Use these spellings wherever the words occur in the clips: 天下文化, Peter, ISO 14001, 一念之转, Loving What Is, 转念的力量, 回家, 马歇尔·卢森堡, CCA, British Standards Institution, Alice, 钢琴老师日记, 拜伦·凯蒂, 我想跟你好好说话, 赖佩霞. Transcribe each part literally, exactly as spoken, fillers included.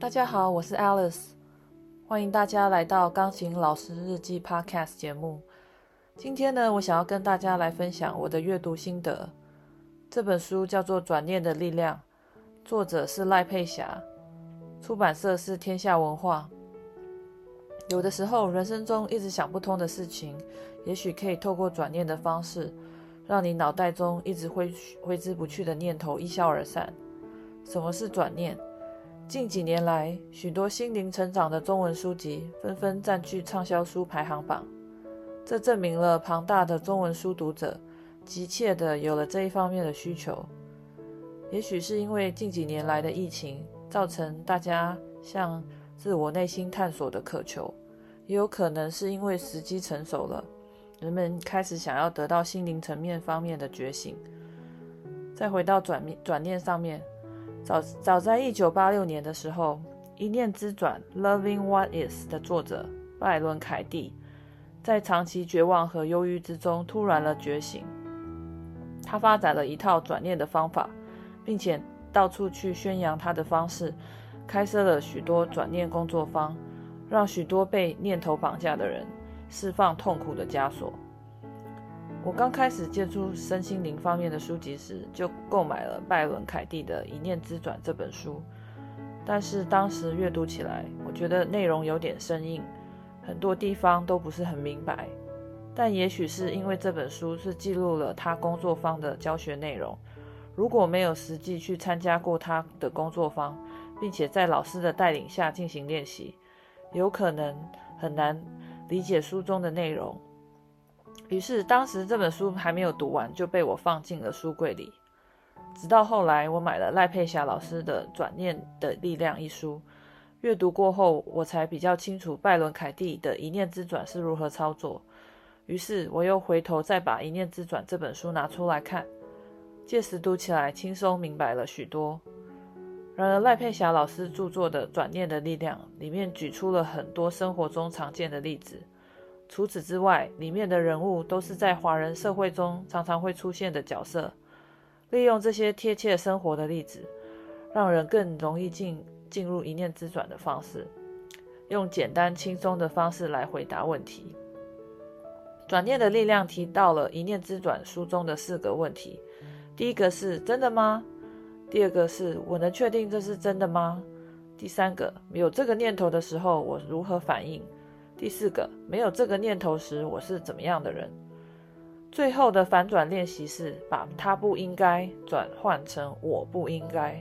大家好，我是 Alice， 欢迎大家来到钢琴老师日记 Podcast 节目。今天呢，我想要跟大家来分享我的阅读心得。这本书叫做《转念的力量》，作者是赖佩霞，出版社是天下文化。有的时候，人生中一直想不通的事情，也许可以透过转念的方式，让你脑袋中一直挥挥之不去的念头一消而散。什么是转念？近几年来，许多心灵成长的中文书籍纷纷占据畅销书排行榜，这证明了庞大的中文书读者急切地有了这一方面的需求。也许是因为近几年来的疫情，造成大家向自我内心探索的渴求，也有可能是因为时机成熟了，人们开始想要得到心灵层面方面的觉醒。再回到转念, 转念上面，早, 早在一九八六年的时候，一念之转 Loving What Is 的作者拜伦·凯蒂在长期绝望和忧郁之中突然了觉醒。他发展了一套转念的方法，并且到处去宣扬他的方式，开设了许多转念工作坊，让许多被念头绑架的人释放痛苦的枷锁。我刚开始接触身心灵方面的书籍时，就购买了拜伦·凯蒂的《一念之转》这本书，但是当时阅读起来，我觉得内容有点生硬，很多地方都不是很明白。但也许是因为这本书是记录了他工作坊的教学内容，如果没有实际去参加过他的工作坊，并且在老师的带领下进行练习，有可能很难理解书中的内容。于是当时这本书还没有读完，就被我放进了书柜里。直到后来我买了赖佩霞老师的《转念的力量》一书，阅读过后，我才比较清楚拜伦·凯蒂的一念之转是如何操作。于是我又回头再把《一念之转》这本书拿出来看，届时读起来轻松明白了许多。然而赖佩霞老师著作的《转念的力量》里面举出了很多生活中常见的例子，除此之外，里面的人物都是在华人社会中常常会出现的角色，利用这些贴切生活的例子，让人更容易进进入一念之转的方式，用简单轻松的方式来回答问题。转念的力量提到了一念之转书中的四个问题，第一个是真的吗？第二个是我能确定这是真的吗？第三个，有这个念头的时候我如何反应？第四个，没有这个念头时我是怎么样的人？最后的反转练习是把他不应该转换成我不应该。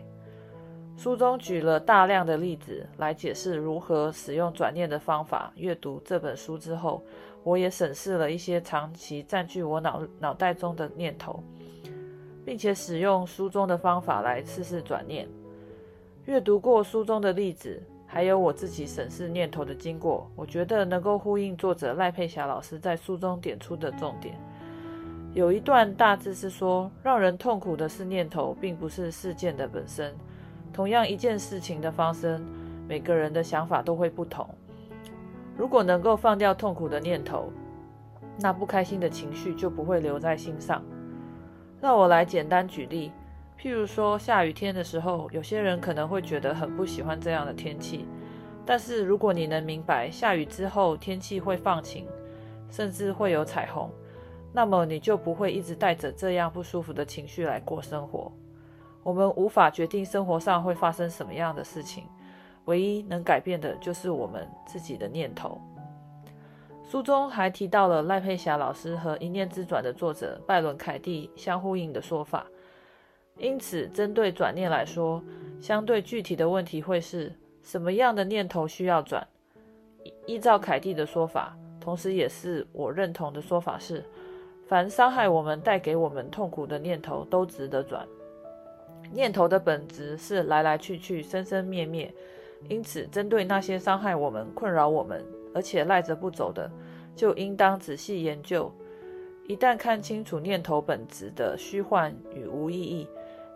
书中举了大量的例子来解释如何使用转念的方法。阅读这本书之后，我也审视了一些长期占据我 脑, 脑袋中的念头，并且使用书中的方法来试试转念。阅读过书中的例子，还有我自己审视念头的经过，我觉得能够呼应作者赖佩霞老师在书中点出的重点。有一段大致是说，让人痛苦的是念头，并不是事件的本身。同样一件事情的发生，每个人的想法都会不同。如果能够放掉痛苦的念头，那不开心的情绪就不会留在心上。让我来简单举例，譬如说下雨天的时候，有些人可能会觉得很不喜欢这样的天气，但是如果你能明白下雨之后天气会放晴，甚至会有彩虹，那么你就不会一直带着这样不舒服的情绪来过生活。我们无法决定生活上会发生什么样的事情，唯一能改变的就是我们自己的念头。书中还提到了赖佩霞老师和《一念之转》的作者拜伦·凯蒂相呼应的说法。因此，针对转念来说，相对具体的问题会是什么样的念头需要转？依照凯蒂的说法，同时也是我认同的说法是，凡伤害我们、带给我们痛苦的念头都值得转。念头的本质是来来去去、生生灭灭，因此针对那些伤害我们、困扰我们而且赖着不走的，就应当仔细研究。一旦看清楚念头本质的虚幻与无意义，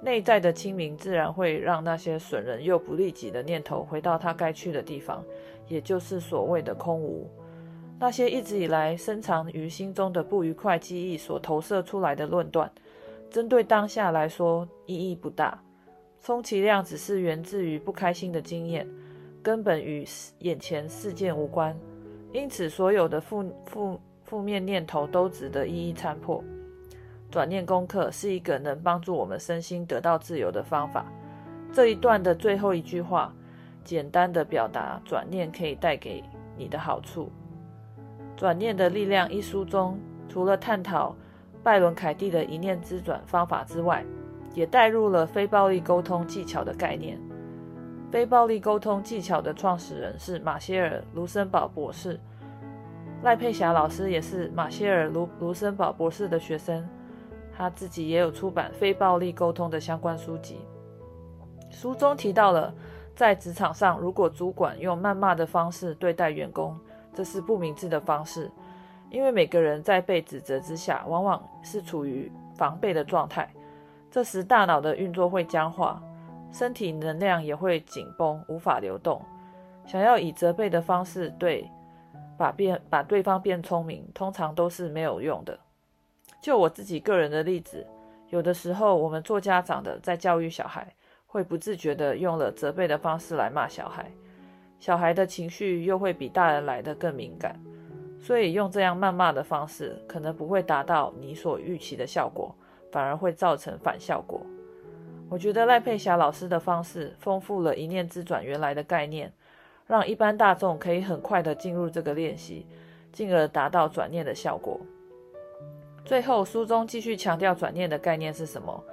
内在的清明自然会让那些损人又不利己的念头回到它该去的地方，也就是所谓的空无。那些一直以来深藏于心中的不愉快记忆所投射出来的论断，针对当下来说意义不大，充其量只是源自于不开心的经验，根本与眼前事件无关，因此所有的负负负面念头都值得一一参破。转念功课是一个能帮助我们身心得到自由的方法。这一段的最后一句话简单的表达转念可以带给你的好处。转念的力量一书中，除了探讨拜伦凯蒂的一念之转方法之外，也带入了非暴力沟通技巧的概念。非暴力沟通技巧的创始人是马歇尔·卢森堡博士，赖佩霞老师也是马歇尔·卢卢森堡博士的学生，他自己也有出版非暴力沟通的相关书籍。书中提到了，在职场上，如果主管用谩骂的方式对待员工，这是不明智的方式，因为每个人在被指责之下，往往是处于防备的状态。这时大脑的运作会僵化，身体能量也会紧绷，无法流动。想要以责备的方式对把变把对方变聪明，通常都是没有用的。就我自己个人的例子，有的时候我们做家长的在教育小孩，会不自觉的用了责备的方式来骂小孩，小孩的情绪又会比大人来得更敏感，所以用这样谩骂的方式，可能不会达到你所预期的效果，反而会造成反效果。我觉得赖佩霞老师的方式丰富了一念之转原来的概念，让一般大众可以很快的进入这个练习，进而达到转念的效果。最后书中继续强调转念的概念是什么，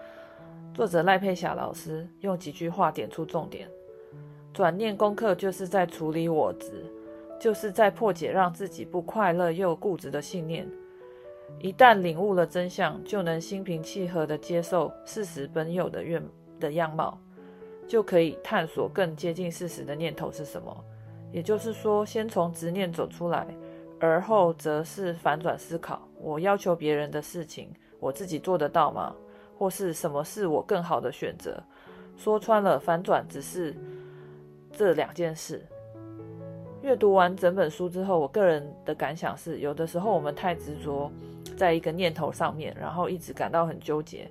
作者赖佩霞老师用几句话点出重点。转念功课就是在处理我执，就是在破解让自己不快乐又固执的信念。一旦领悟了真相，就能心平气和地接受事实本有 的, 的样貌，就可以探索更接近事实的念头是什么。也就是说，先从执念走出来，而后则是反转思考，我要求别人的事情，我自己做得到吗？或是什么是我更好的选择？说穿了，反转只是这两件事。阅读完整本书之后，我个人的感想是，有的时候我们太执着在一个念头上面，然后一直感到很纠结。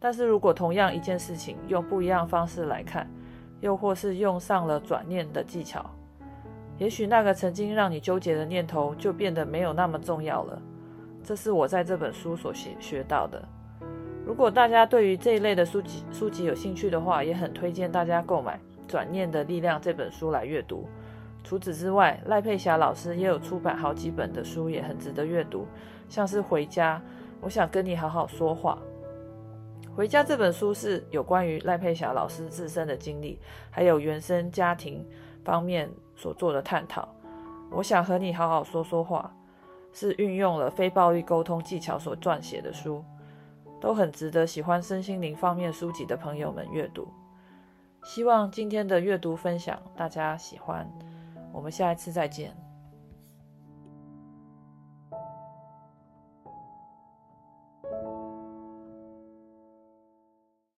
但是如果同样一件事情用不一样的方式来看，又或是用上了转念的技巧，也许那个曾经让你纠结的念头就变得没有那么重要了。这是我在这本书所 学, 学到的。如果大家对于这一类的书籍, 书籍有兴趣的话，也很推荐大家购买《转念的力量》这本书来阅读。除此之外，赖佩霞老师也有出版好几本的书，也很值得阅读，像是《回家》，我想跟你好好说话。《回家》这本书是有关于赖佩霞老师自身的经历，还有原生家庭方面所做的探讨。我想和你好好说说话是运用了非暴力沟通技巧所撰写的书，都很值得喜欢身心灵方面书籍的朋友们阅读。希望今天的阅读分享大家喜欢，我们下一次再见。